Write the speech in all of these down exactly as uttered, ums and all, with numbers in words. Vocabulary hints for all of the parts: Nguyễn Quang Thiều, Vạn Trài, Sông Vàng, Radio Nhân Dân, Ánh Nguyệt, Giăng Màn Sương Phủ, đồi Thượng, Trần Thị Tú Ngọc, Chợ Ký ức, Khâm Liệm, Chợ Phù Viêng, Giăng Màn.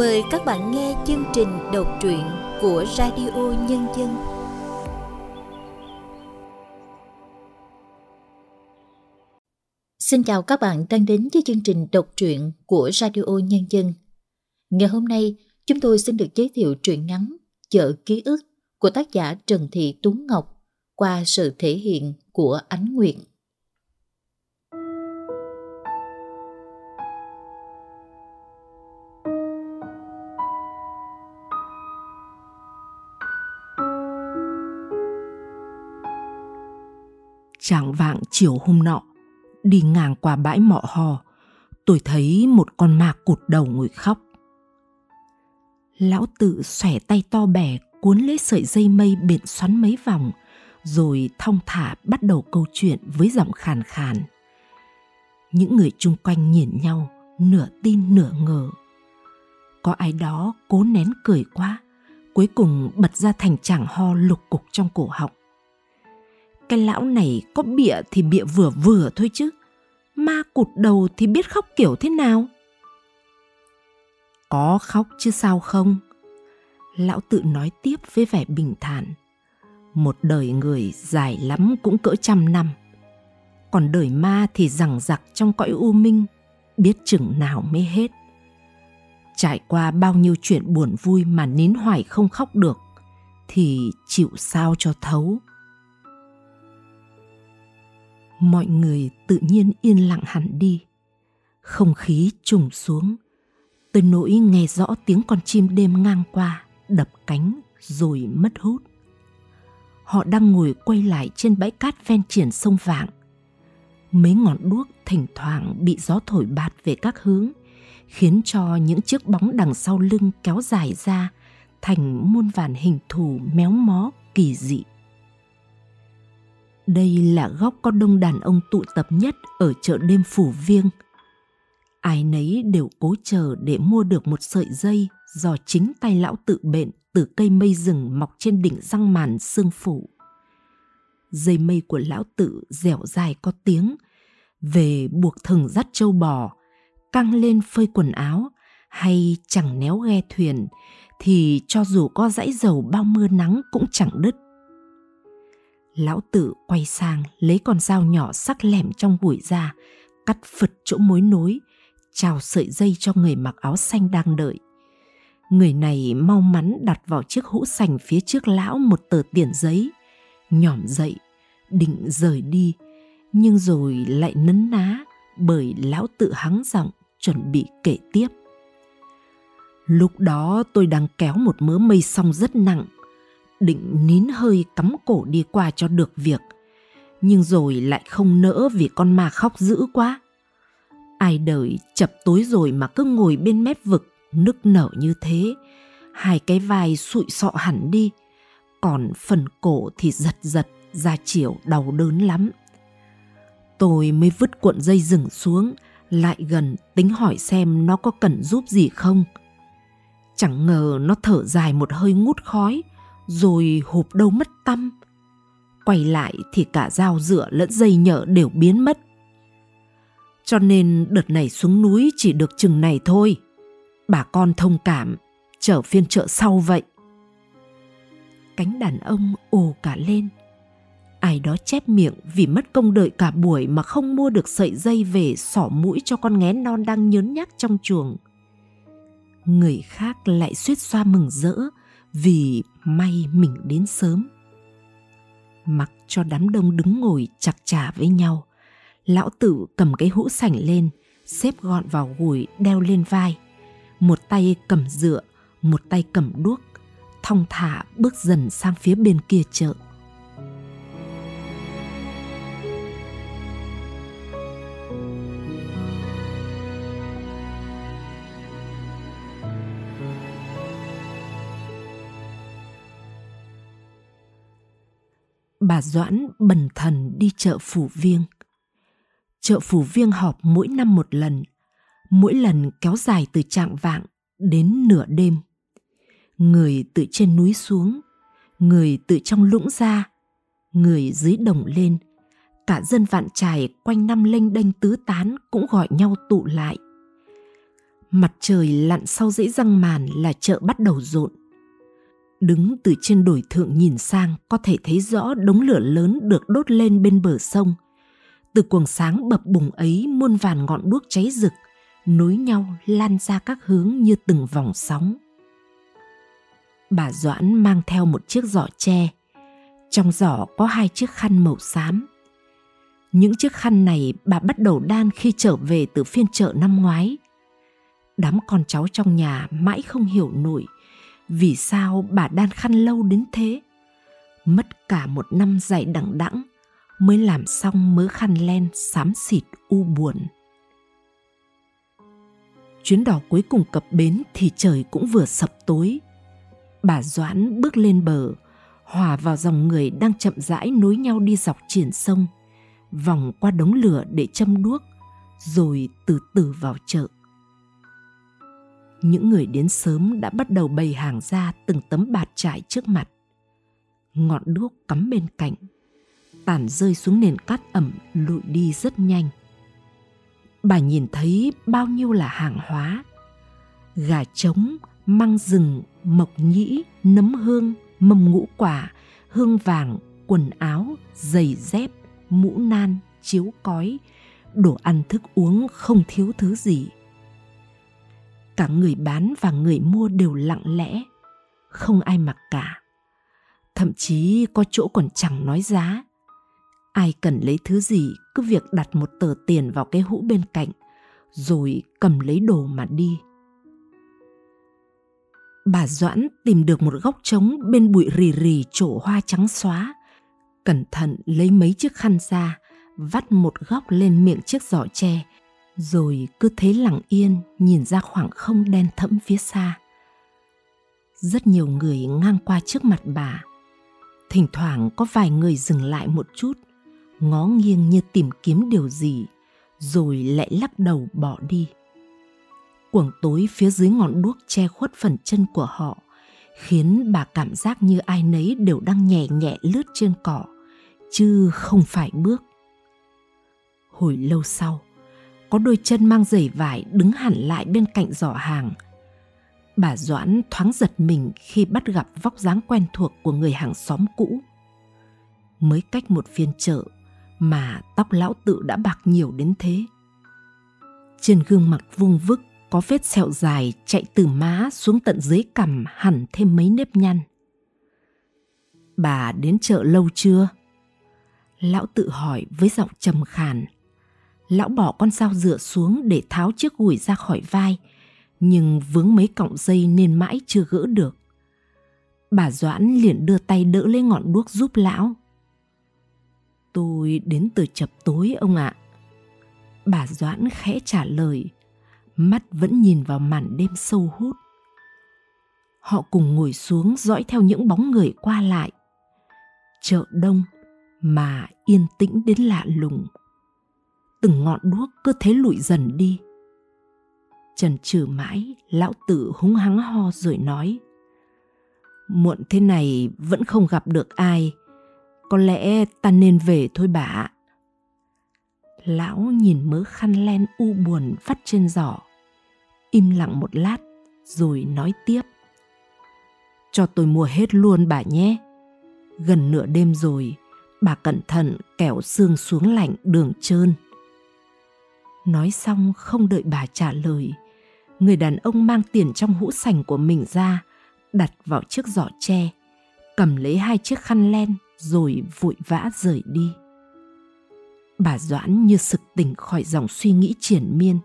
Mời các bạn nghe chương trình đọc truyện của Radio Nhân Dân. Xin chào các bạn đang đến với chương trình đọc truyện của Radio Nhân Dân. Ngày hôm nay, chúng tôi xin được giới thiệu truyện ngắn Chợ Ký ức của tác giả Trần Thị Tú Ngọc qua sự thể hiện của Ánh Nguyệt. Chạng vạng chiều hôm nọ, đi ngang qua bãi mọ hò, tôi thấy một con ma cụt đầu ngồi khóc. Lão tự xòe tay to bè cuốn lấy sợi dây mây bện xoắn mấy vòng, rồi thong thả bắt đầu câu chuyện với giọng khàn khàn. Những người chung quanh nhìn nhau, nửa tin nửa ngờ. Có ai đó cố nén cười quá, cuối cùng bật ra thành tràng ho lục cục trong cổ họng. Cái lão này có bịa thì bịa vừa vừa thôi chứ, ma cụt đầu thì biết khóc kiểu thế nào? Có khóc chứ sao không? Lão tự nói tiếp với vẻ bình thản. Một đời người dài lắm cũng cỡ trăm năm, còn đời ma thì dằng dặc trong cõi u minh, biết chừng nào mới hết. Trải qua bao nhiêu chuyện buồn vui mà nín hoài không khóc được, thì chịu sao cho thấu. Mọi người tự nhiên yên lặng hẳn đi. Không khí trùng xuống, tới nỗi nghe rõ tiếng con chim đêm ngang qua, đập cánh rồi mất hút. Họ đang ngồi quay lại trên bãi cát ven triển sông Vàng. Mấy ngọn đuốc thỉnh thoảng bị gió thổi bạt về các hướng, khiến cho những chiếc bóng đằng sau lưng kéo dài ra thành muôn vàn hình thù méo mó kỳ dị. Đây là góc có đông đàn ông tụ tập nhất ở chợ đêm Phù Viêng. Ai nấy đều cố chờ để mua được một sợi dây do chính tay lão tự bện từ cây mây rừng mọc trên đỉnh Giăng Màn Sương Phủ. Dây mây của lão tự dẻo dài có tiếng, về buộc thừng dắt trâu bò, căng lên phơi quần áo hay chẳng néo ghe thuyền thì cho dù có dãi dầu bao mưa nắng cũng chẳng đứt. Lão tự quay sang lấy con dao nhỏ sắc lẻm trong gùi ra, cắt phật chỗ mối nối, chào sợi dây cho người mặc áo xanh đang đợi. Người này mau mắn đặt vào chiếc hũ sành phía trước lão một tờ tiền giấy, nhỏm dậy, định rời đi, nhưng rồi lại nấn ná bởi lão tự hắng giọng chuẩn bị kể tiếp. Lúc đó tôi đang kéo một mớ mây xong rất nặng, định nín hơi cắm cổ đi qua cho được việc, nhưng rồi lại không nỡ vì con ma khóc dữ quá. Ai đời chập tối rồi mà cứ ngồi bên mép vực nức nở như thế, hai cái vai sụi sọ hẳn đi, còn phần cổ thì giật giật ra chiều đau đớn lắm. Tôi mới vứt cuộn dây rừng xuống, lại gần tính hỏi xem nó có cần giúp gì không. Chẳng ngờ nó thở dài một hơi ngút khói, rồi hụp đâu mất tăm. Quay lại thì cả dao rửa lẫn dây nhợ đều biến mất. Cho nên đợt này xuống núi chỉ được chừng này thôi. Bà con thông cảm, chờ phiên chợ sau vậy. Cánh đàn ông ồ cả lên. Ai đó chép miệng vì mất công đợi cả buổi mà không mua được sợi dây về xỏ mũi cho con nghé non đang nhớn nhác trong chuồng. Người khác lại suýt xoa mừng rỡ vì may mình đến sớm. Mặc cho đám đông đứng ngồi chạc chà với nhau, lão tử cầm cái hũ sành lên, xếp gọn vào gùi đeo lên vai, một tay cầm dựa, một tay cầm đuốc, thong thả bước dần sang phía bên kia chợ. Bà Doãn bần thần đi chợ Phù Viêng. Chợ Phù Viêng họp mỗi năm một lần, mỗi lần kéo dài từ chạng vạng đến nửa đêm. Người từ trên núi xuống, người từ trong lũng ra, người dưới đồng lên, cả dân Vạn Trài quanh năm lênh đênh tứ tán cũng gọi nhau tụ lại. Mặt trời lặn sau dãy Giăng Màn là chợ bắt đầu rộn. Đứng từ trên đồi thượng nhìn sang có thể thấy rõ đống lửa lớn được đốt lên bên bờ sông. Từ cuồng sáng bập bùng ấy muôn vàn ngọn đuốc cháy rực, nối nhau lan ra các hướng như từng vòng sóng. Bà Doãn mang theo một chiếc giỏ tre. Trong giỏ có hai chiếc khăn màu xám. Những chiếc khăn này bà bắt đầu đan khi trở về từ phiên chợ năm ngoái. Đám con cháu trong nhà mãi không hiểu nổi vì sao bà đan khăn lâu đến thế. Mất cả một năm dài đằng đẵng mới làm xong mớ khăn len xám xịt u buồn. Chuyến đò cuối cùng cập bến thì trời cũng vừa sập tối. Bà Doãn bước lên bờ, hòa vào dòng người đang chậm rãi nối nhau đi dọc triển sông, vòng qua đống lửa để châm đuốc, rồi từ từ vào chợ. Những người đến sớm đã bắt đầu bày hàng ra từng tấm bạt trải trước mặt. Ngọn đuốc cắm bên cạnh, tàn rơi xuống nền cát ẩm lụi đi rất nhanh. Bà nhìn thấy bao nhiêu là hàng hóa: gà trống, măng rừng, mộc nhĩ, nấm hương, mầm ngũ quả, hương vàng, quần áo, giày dép, mũ nan, chiếu cói, đồ ăn thức uống không thiếu thứ gì. Cả người bán và người mua đều lặng lẽ, không ai mặc cả. Thậm chí có chỗ còn chẳng nói giá. Ai cần lấy thứ gì cứ việc đặt một tờ tiền vào cái hũ bên cạnh, rồi cầm lấy đồ mà đi. Bà Doãn tìm được một góc trống bên bụi rì rì trổ hoa trắng xóa, cẩn thận lấy mấy chiếc khăn ra, vắt một góc lên miệng chiếc giỏ tre, rồi cứ thế lặng yên nhìn ra khoảng không đen thẫm phía xa. Rất nhiều người ngang qua trước mặt bà, thỉnh thoảng có vài người dừng lại một chút, ngó nghiêng như tìm kiếm điều gì, rồi lại lắc đầu bỏ đi. Quầng tối phía dưới ngọn đuốc che khuất phần chân của họ, khiến bà cảm giác như ai nấy đều đang nhẹ nhẹ lướt trên cỏ, chứ không phải bước. Hồi lâu sau, có đôi chân mang giày vải đứng hẳn lại bên cạnh giỏ hàng. Bà Doãn thoáng giật mình khi bắt gặp vóc dáng quen thuộc của người hàng xóm cũ. Mới cách một phiên chợ mà tóc lão tự đã bạc nhiều đến thế. Trên gương mặt vuông vức có vết sẹo dài chạy từ má xuống tận dưới cằm hẳn thêm mấy nếp nhăn. Bà đến chợ lâu chưa? Lão tự hỏi với giọng trầm khàn. Lão bỏ con dao dựa xuống để tháo chiếc gùi ra khỏi vai, nhưng vướng mấy cọng dây nên mãi chưa gỡ được. Bà Doãn liền đưa tay đỡ lấy ngọn đuốc giúp lão. Tôi đến từ chập tối ông ạ. Bà Doãn khẽ trả lời, mắt vẫn nhìn vào màn đêm sâu hút. Họ cùng ngồi xuống dõi theo những bóng người qua lại. Chợ đông mà yên tĩnh đến lạ lùng. Từng ngọn đuốc cứ thế lụi dần đi. Chần chừ mãi, lão tử húng hắng ho rồi nói: Muộn thế này vẫn không gặp được ai, có lẽ ta nên về thôi bà ạ. Lão nhìn mớ khăn len u buồn vắt trên giỏ, im lặng một lát rồi nói tiếp: Cho tôi mua hết luôn bà nhé. Gần nửa đêm rồi, bà cẩn thận kẻo sương xuống lạnh đường trơn. Nói xong không đợi bà trả lời, người đàn ông mang tiền trong hũ sành của mình ra, đặt vào chiếc giỏ tre, cầm lấy hai chiếc khăn len rồi vội vã rời đi. Bà Doãn như sực tỉnh khỏi dòng suy nghĩ triền miên,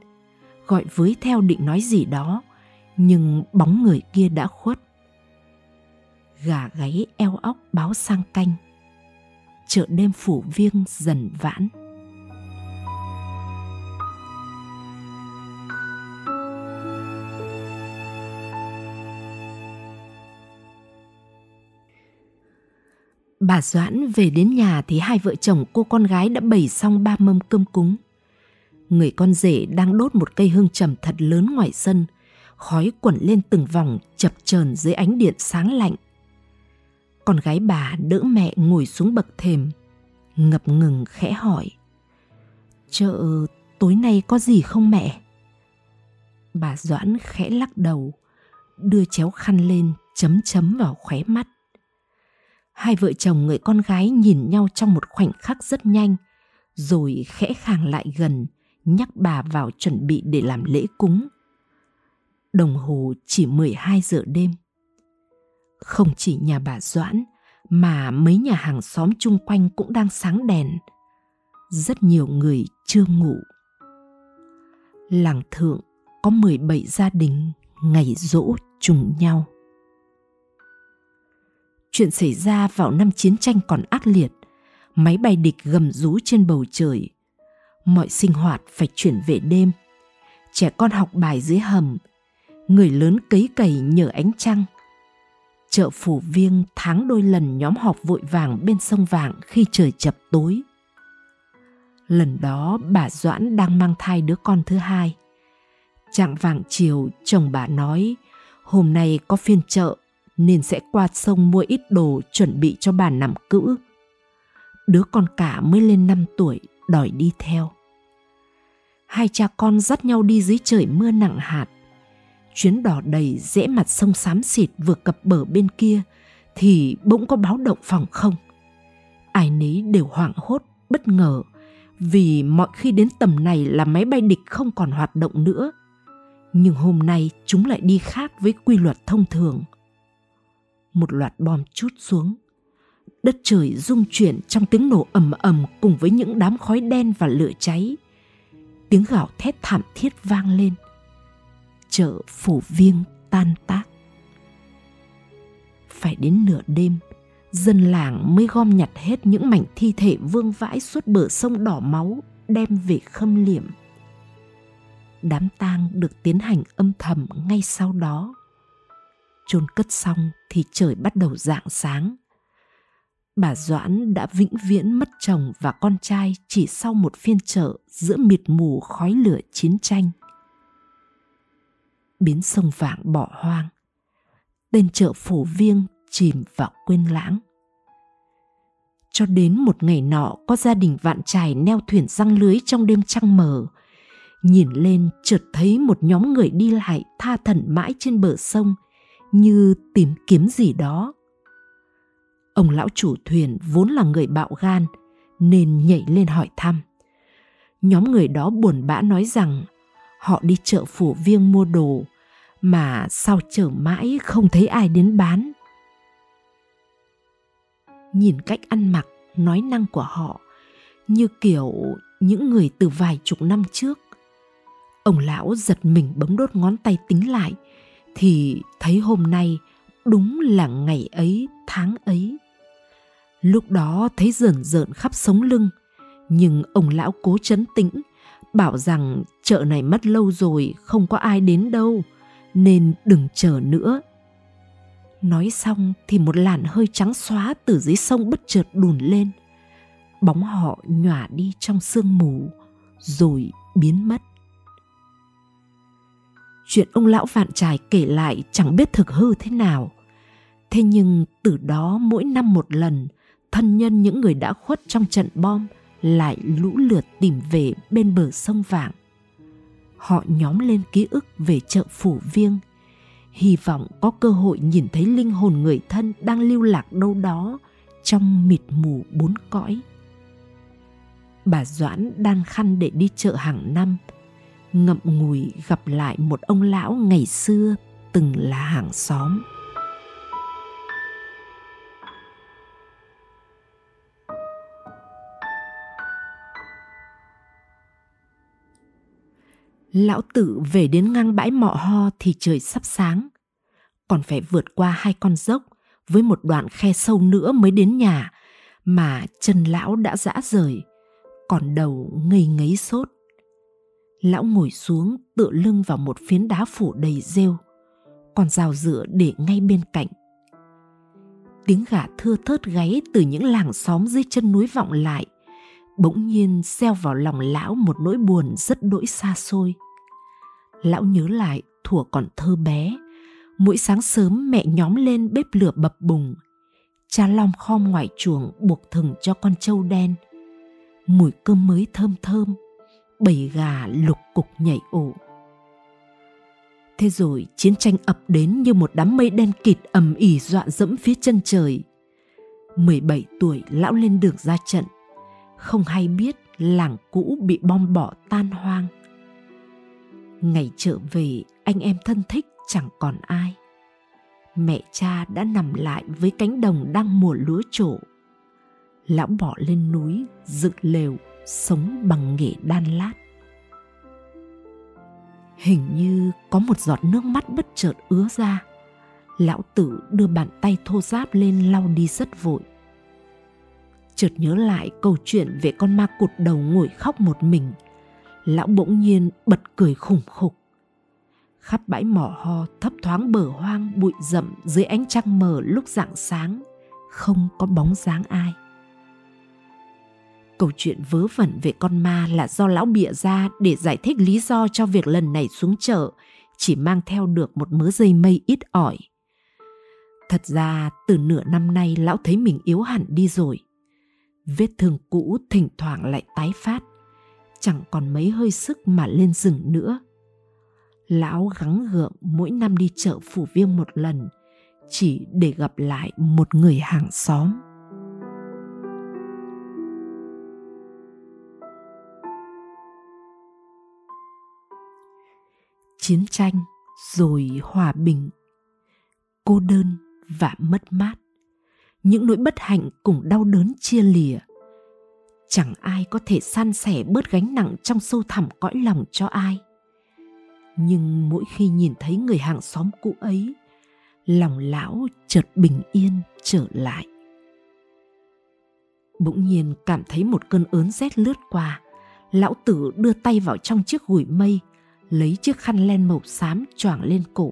gọi với theo định nói gì đó, nhưng bóng người kia đã khuất. Gà gáy eo óc báo sang canh, chợ đêm Phù Viêng dần vãn. Bà Doãn về đến nhà thì hai vợ chồng cô con gái đã bày xong ba mâm cơm cúng. Người con rể đang đốt một cây hương trầm thật lớn ngoài sân, khói quẩn lên từng vòng chập chờn dưới ánh điện sáng lạnh. Con gái bà đỡ mẹ ngồi xuống bậc thềm, ngập ngừng khẽ hỏi: Chợ tối nay có gì không mẹ? Bà Doãn khẽ lắc đầu, đưa chéo khăn lên chấm chấm vào khóe mắt. Hai vợ chồng người con gái nhìn nhau trong một khoảnh khắc rất nhanh, rồi khẽ khàng lại gần, nhắc bà vào chuẩn bị để làm lễ cúng. Đồng hồ chỉ mười hai giờ đêm. Không chỉ nhà bà Doãn mà mấy nhà hàng xóm chung quanh cũng đang sáng đèn. Rất nhiều người chưa ngủ. Làng Thượng có mười bảy gia đình ngày giỗ trùng nhau. Chuyện xảy ra vào năm chiến tranh còn ác liệt. Máy bay địch gầm rú trên bầu trời. Mọi sinh hoạt phải chuyển về đêm. Trẻ con học bài dưới hầm. Người lớn cấy cày nhờ ánh trăng. Chợ Phù Viêng tháng đôi lần nhóm họp vội vàng bên sông Vàng khi trời chập tối. Lần đó bà Doãn đang mang thai đứa con thứ hai. Chạng vàng chiều, chồng bà nói hôm nay có phiên chợ nên sẽ qua sông mua ít đồ chuẩn bị cho bà nằm cữ. Đứa con cả mới lên năm tuổi, đòi đi theo. Hai cha con dắt nhau đi dưới trời mưa nặng hạt. Chuyến đò đầy rẽ mặt sông xám xịt vừa cập bờ bên kia thì bỗng có báo động phòng không. Ai nấy đều hoảng hốt, bất ngờ, vì mọi khi đến tầm này là máy bay địch không còn hoạt động nữa. Nhưng hôm nay chúng lại đi khác với quy luật thông thường. Một loạt bom trút xuống. Đất trời rung chuyển trong tiếng nổ ầm ầm cùng với những đám khói đen và lửa cháy. Tiếng gào thét thảm thiết vang lên. Chợ Phù Viêng tan tác. Phải đến nửa đêm, dân làng mới gom nhặt hết những mảnh thi thể vương vãi suốt bờ sông đỏ máu đem về Khâm Liệm. Đám tang được tiến hành âm thầm ngay sau đó. Chôn cất xong thì trời bắt đầu rạng sáng. Bà Doãn đã vĩnh viễn mất chồng và con trai chỉ sau một phiên chợ giữa mịt mù khói lửa chiến tranh. Bến sông Vàng bỏ hoang, tên chợ Phù Viêng chìm vào quên lãng. Cho đến một ngày nọ có gia đình Vạn Trài neo thuyền giăng lưới trong đêm trăng mờ. Nhìn lên chợt thấy một nhóm người đi lại tha thẩn mãi trên bờ sông như tìm kiếm gì đó. Ông lão chủ thuyền vốn là người bạo gan nên nhảy lên hỏi thăm. Nhóm người đó buồn bã nói rằng họ đi chợ Phù Viêng mua đồ mà sao chờ mãi không thấy ai đến bán. Nhìn cách ăn mặc, nói năng của họ như kiểu những người từ vài chục năm trước. Ông lão giật mình bấm đốt ngón tay tính lại thì thấy hôm nay đúng là ngày ấy, tháng ấy. Lúc đó thấy rờn rợn khắp sống lưng, nhưng ông lão cố trấn tĩnh, bảo rằng chợ này mất lâu rồi, không có ai đến đâu, nên đừng chờ nữa. Nói xong thì một làn hơi trắng xóa từ dưới sông bất chợt đùn lên. Bóng họ nhòa đi trong sương mù, rồi biến mất. Chuyện ông lão Vạn Trài kể lại chẳng biết thực hư thế nào. Thế nhưng từ đó mỗi năm một lần, thân nhân những người đã khuất trong trận bom lại lũ lượt tìm về bên bờ sông Vàng. Họ nhóm lên ký ức về chợ Phù Viêng, hy vọng có cơ hội nhìn thấy linh hồn người thân đang lưu lạc đâu đó trong mịt mù bốn cõi. Bà Doãn đan khăn để đi chợ hàng năm, ngậm ngùi gặp lại một ông lão ngày xưa từng là hàng xóm. Lão Tự về đến ngang bãi Mọ Ho thì trời sắp sáng. Còn phải vượt qua hai con dốc với một đoạn khe sâu nữa mới đến nhà, mà chân lão đã rã rời, còn đầu ngây ngấy sốt. Lão ngồi xuống tựa lưng vào một phiến đá phủ đầy rêu, còn rào dựa để ngay bên cạnh. Tiếng gà thưa thớt gáy từ những làng xóm dưới chân núi vọng lại, bỗng nhiên gieo vào lòng lão một nỗi buồn rất đỗi xa xôi. Lão nhớ lại thuở còn thơ bé, mỗi sáng sớm mẹ nhóm lên bếp lửa bập bùng, cha lom khom ngoài chuồng buộc thừng cho con trâu đen. Mùi cơm mới thơm thơm, bầy gà lục cục nhảy ổ. Thế rồi chiến tranh ập đến như một đám mây đen kịt ầm ỉ dọa dẫm phía chân trời. mười bảy tuổi lão lên đường ra trận, không hay biết làng cũ bị bom bỏ tan hoang. Ngày trở về, anh em thân thích chẳng còn ai. Mẹ cha đã nằm lại với cánh đồng đang mùa lúa trổ. Lão bỏ lên núi, dựng lều, sống bằng nghề đan lát. Hình như có một giọt nước mắt bất chợt ứa ra. Lão Tử đưa bàn tay thô ráp lên lau đi rất vội. Chợt nhớ lại câu chuyện về con ma cụt đầu ngồi khóc một mình, lão bỗng nhiên bật cười khủng khục. Khắp bãi mỏ ho thấp thoáng bờ hoang bụi rậm dưới ánh trăng mờ lúc rạng sáng, không có bóng dáng ai. Câu chuyện vớ vẩn về con ma là do lão bịa ra để giải thích lý do cho việc lần này xuống chợ chỉ mang theo được một mớ dây mây ít ỏi. Thật ra từ nửa năm nay lão thấy mình yếu hẳn đi rồi. Vết thương cũ thỉnh thoảng lại tái phát, chẳng còn mấy hơi sức mà lên rừng nữa. Lão gắng gượng mỗi năm đi chợ Phù Viêng một lần, chỉ để gặp lại một người hàng xóm. Chiến tranh, rồi hòa bình, cô đơn và mất mát. Những nỗi bất hạnh cùng đau đớn chia lìa. Chẳng ai có thể san sẻ bớt gánh nặng trong sâu thẳm cõi lòng cho ai. Nhưng mỗi khi nhìn thấy người hàng xóm cũ ấy, lòng lão chợt bình yên trở lại. Bỗng nhiên cảm thấy một cơn ớn rét lướt qua. Lão Tử đưa tay vào trong chiếc gùi mây, lấy chiếc khăn len màu xám choàng lên cổ.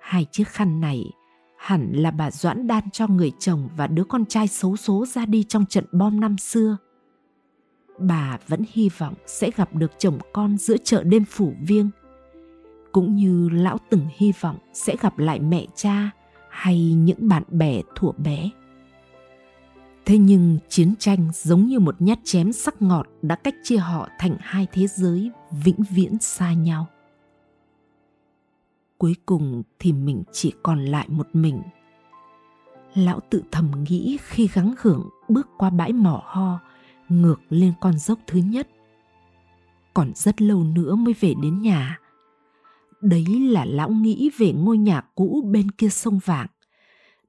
Hai chiếc khăn này hẳn là bà Doãn đan cho người chồng và đứa con trai xấu số ra đi trong trận bom năm xưa. Bà vẫn hy vọng sẽ gặp được chồng con giữa chợ đêm Phù Viêng, cũng như lão từng hy vọng sẽ gặp lại mẹ cha hay những bạn bè thuở bé. Thế nhưng chiến tranh giống như một nhát chém sắc ngọt đã cách chia họ thành hai thế giới vĩnh viễn xa nhau. Cuối cùng thì mình chỉ còn lại một mình. Lão tự thầm nghĩ khi gắng gượng bước qua bãi mỏ ho, ngược lên con dốc thứ nhất. Còn rất lâu nữa mới về đến nhà. Đấy là lão nghĩ về ngôi nhà cũ bên kia sông Vàng,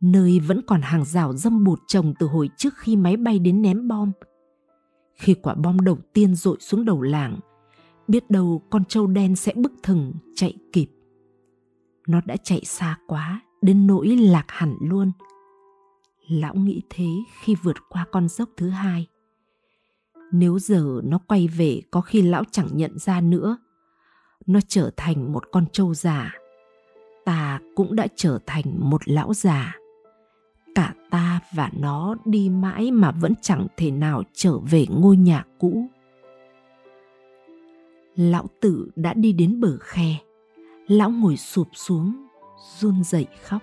nơi vẫn còn hàng rào dâm bụt trồng từ hồi trước khi máy bay đến ném bom. Khi quả bom đầu tiên dội xuống đầu làng, biết đâu con trâu đen sẽ bức thừng chạy kịp. Nó đã chạy xa quá, đến nỗi lạc hẳn luôn. Lão nghĩ thế khi vượt qua con dốc thứ hai. Nếu giờ nó quay về có khi lão chẳng nhận ra nữa. Nó trở thành một con trâu già. Ta cũng đã trở thành một lão già. Cả ta và nó đi mãi mà vẫn chẳng thể nào trở về ngôi nhà cũ. Lão Tử đã đi đến bờ khe. Lão ngồi sụp xuống, run rẩy khóc.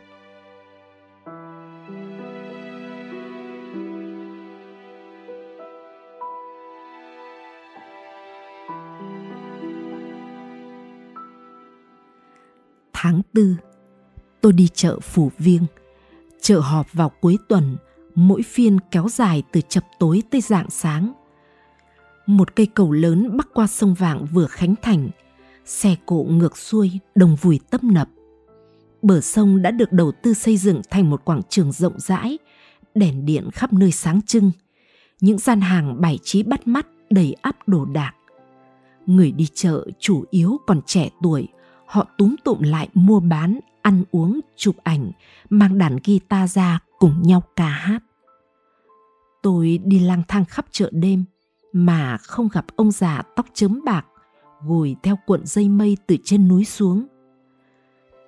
Tháng tư, tôi đi chợ Phù Viêng. Chợ họp vào cuối tuần, mỗi phiên kéo dài từ chập tối tới rạng sáng. Một cây cầu lớn bắc qua sông Vàng vừa khánh thành. Xe cộ ngược xuôi, đồng vùi tấp nập. Bờ sông đã được đầu tư xây dựng thành một quảng trường rộng rãi, đèn điện khắp nơi sáng trưng. Những gian hàng bài trí bắt mắt đầy ắp đồ đạc. Người đi chợ chủ yếu còn trẻ tuổi, họ túm tụm lại mua bán, ăn uống, chụp ảnh, mang đàn guitar ra cùng nhau ca hát. Tôi đi lang thang khắp chợ đêm mà không gặp ông già tóc chớm bạc gùi theo cuộn dây mây từ trên núi xuống.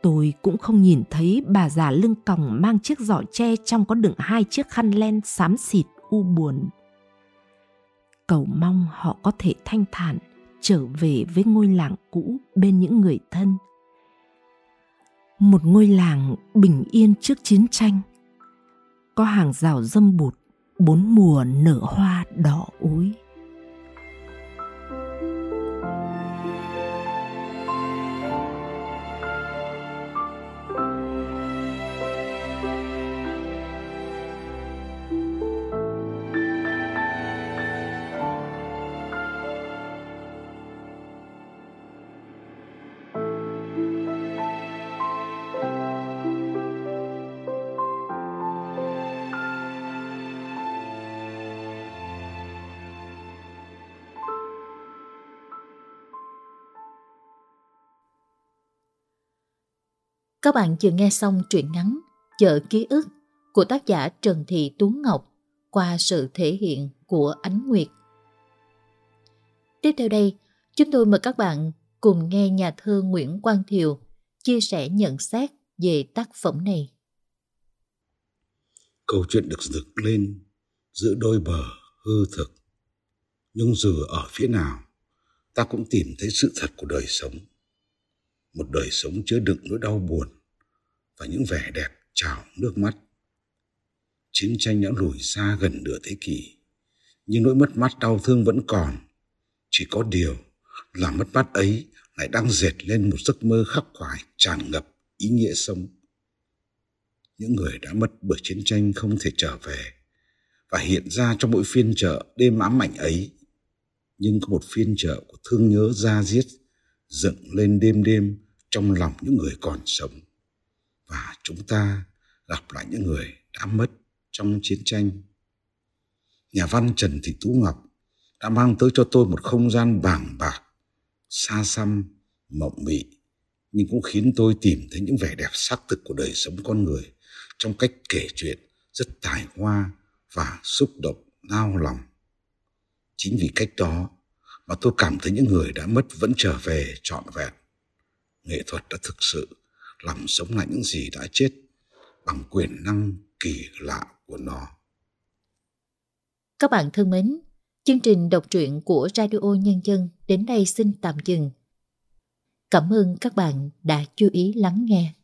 Tôi cũng không nhìn thấy bà già lưng còng mang chiếc giỏ tre trong có đựng hai chiếc khăn len xám xịt u buồn. Cầu mong họ có thể thanh thản trở về với ngôi làng cũ bên những người thân. Một ngôi làng bình yên trước chiến tranh. Có hàng rào râm bụt, bốn mùa nở hoa đỏ úi. Các bạn vừa nghe xong truyện ngắn Chợ Ký ức của tác giả Trần Thị Tú Ngọc qua sự thể hiện của Ánh Nguyệt. Tiếp theo đây, chúng tôi mời các bạn cùng nghe nhà thơ Nguyễn Quang Thiều chia sẻ nhận xét về tác phẩm này. Câu chuyện được dựng lên giữa đôi bờ hư thực, nhưng dù ở phía nào, ta cũng tìm thấy sự thật của đời sống. Một đời sống chứa đựng nỗi đau buồn và những vẻ đẹp trào nước mắt. Chiến tranh đã lùi xa gần nửa thế kỷ, nhưng nỗi mất mát đau thương vẫn còn. Chỉ có điều là mất mát ấy lại đang dệt lên một giấc mơ khắc khoải tràn ngập ý nghĩa sống. Những người đã mất bởi chiến tranh không thể trở về và hiện ra trong mỗi phiên chợ đêm ám ảnh ấy. Nhưng có một phiên chợ của thương nhớ da diết dựng lên đêm đêm trong lòng những người còn sống. Và chúng ta gặp lại những người đã mất trong chiến tranh. Nhà văn Trần Thị Tú Ngọc đã mang tới cho tôi một không gian bàng bạc, xa xăm, mộng mị, nhưng cũng khiến tôi tìm thấy những vẻ đẹp xác thực của đời sống con người trong cách kể chuyện rất tài hoa và xúc động nao lòng. Chính vì cách đó mà tôi cảm thấy những người đã mất vẫn trở về trọn vẹn. Nghệ thuật đã thực sự làm sống lại những gì đã chết bằng quyền năng kỳ lạ của nó. Các bạn thân mến, chương trình đọc truyện của Radio Nhân Dân đến đây xin tạm dừng. Cảm ơn các bạn đã chú ý lắng nghe.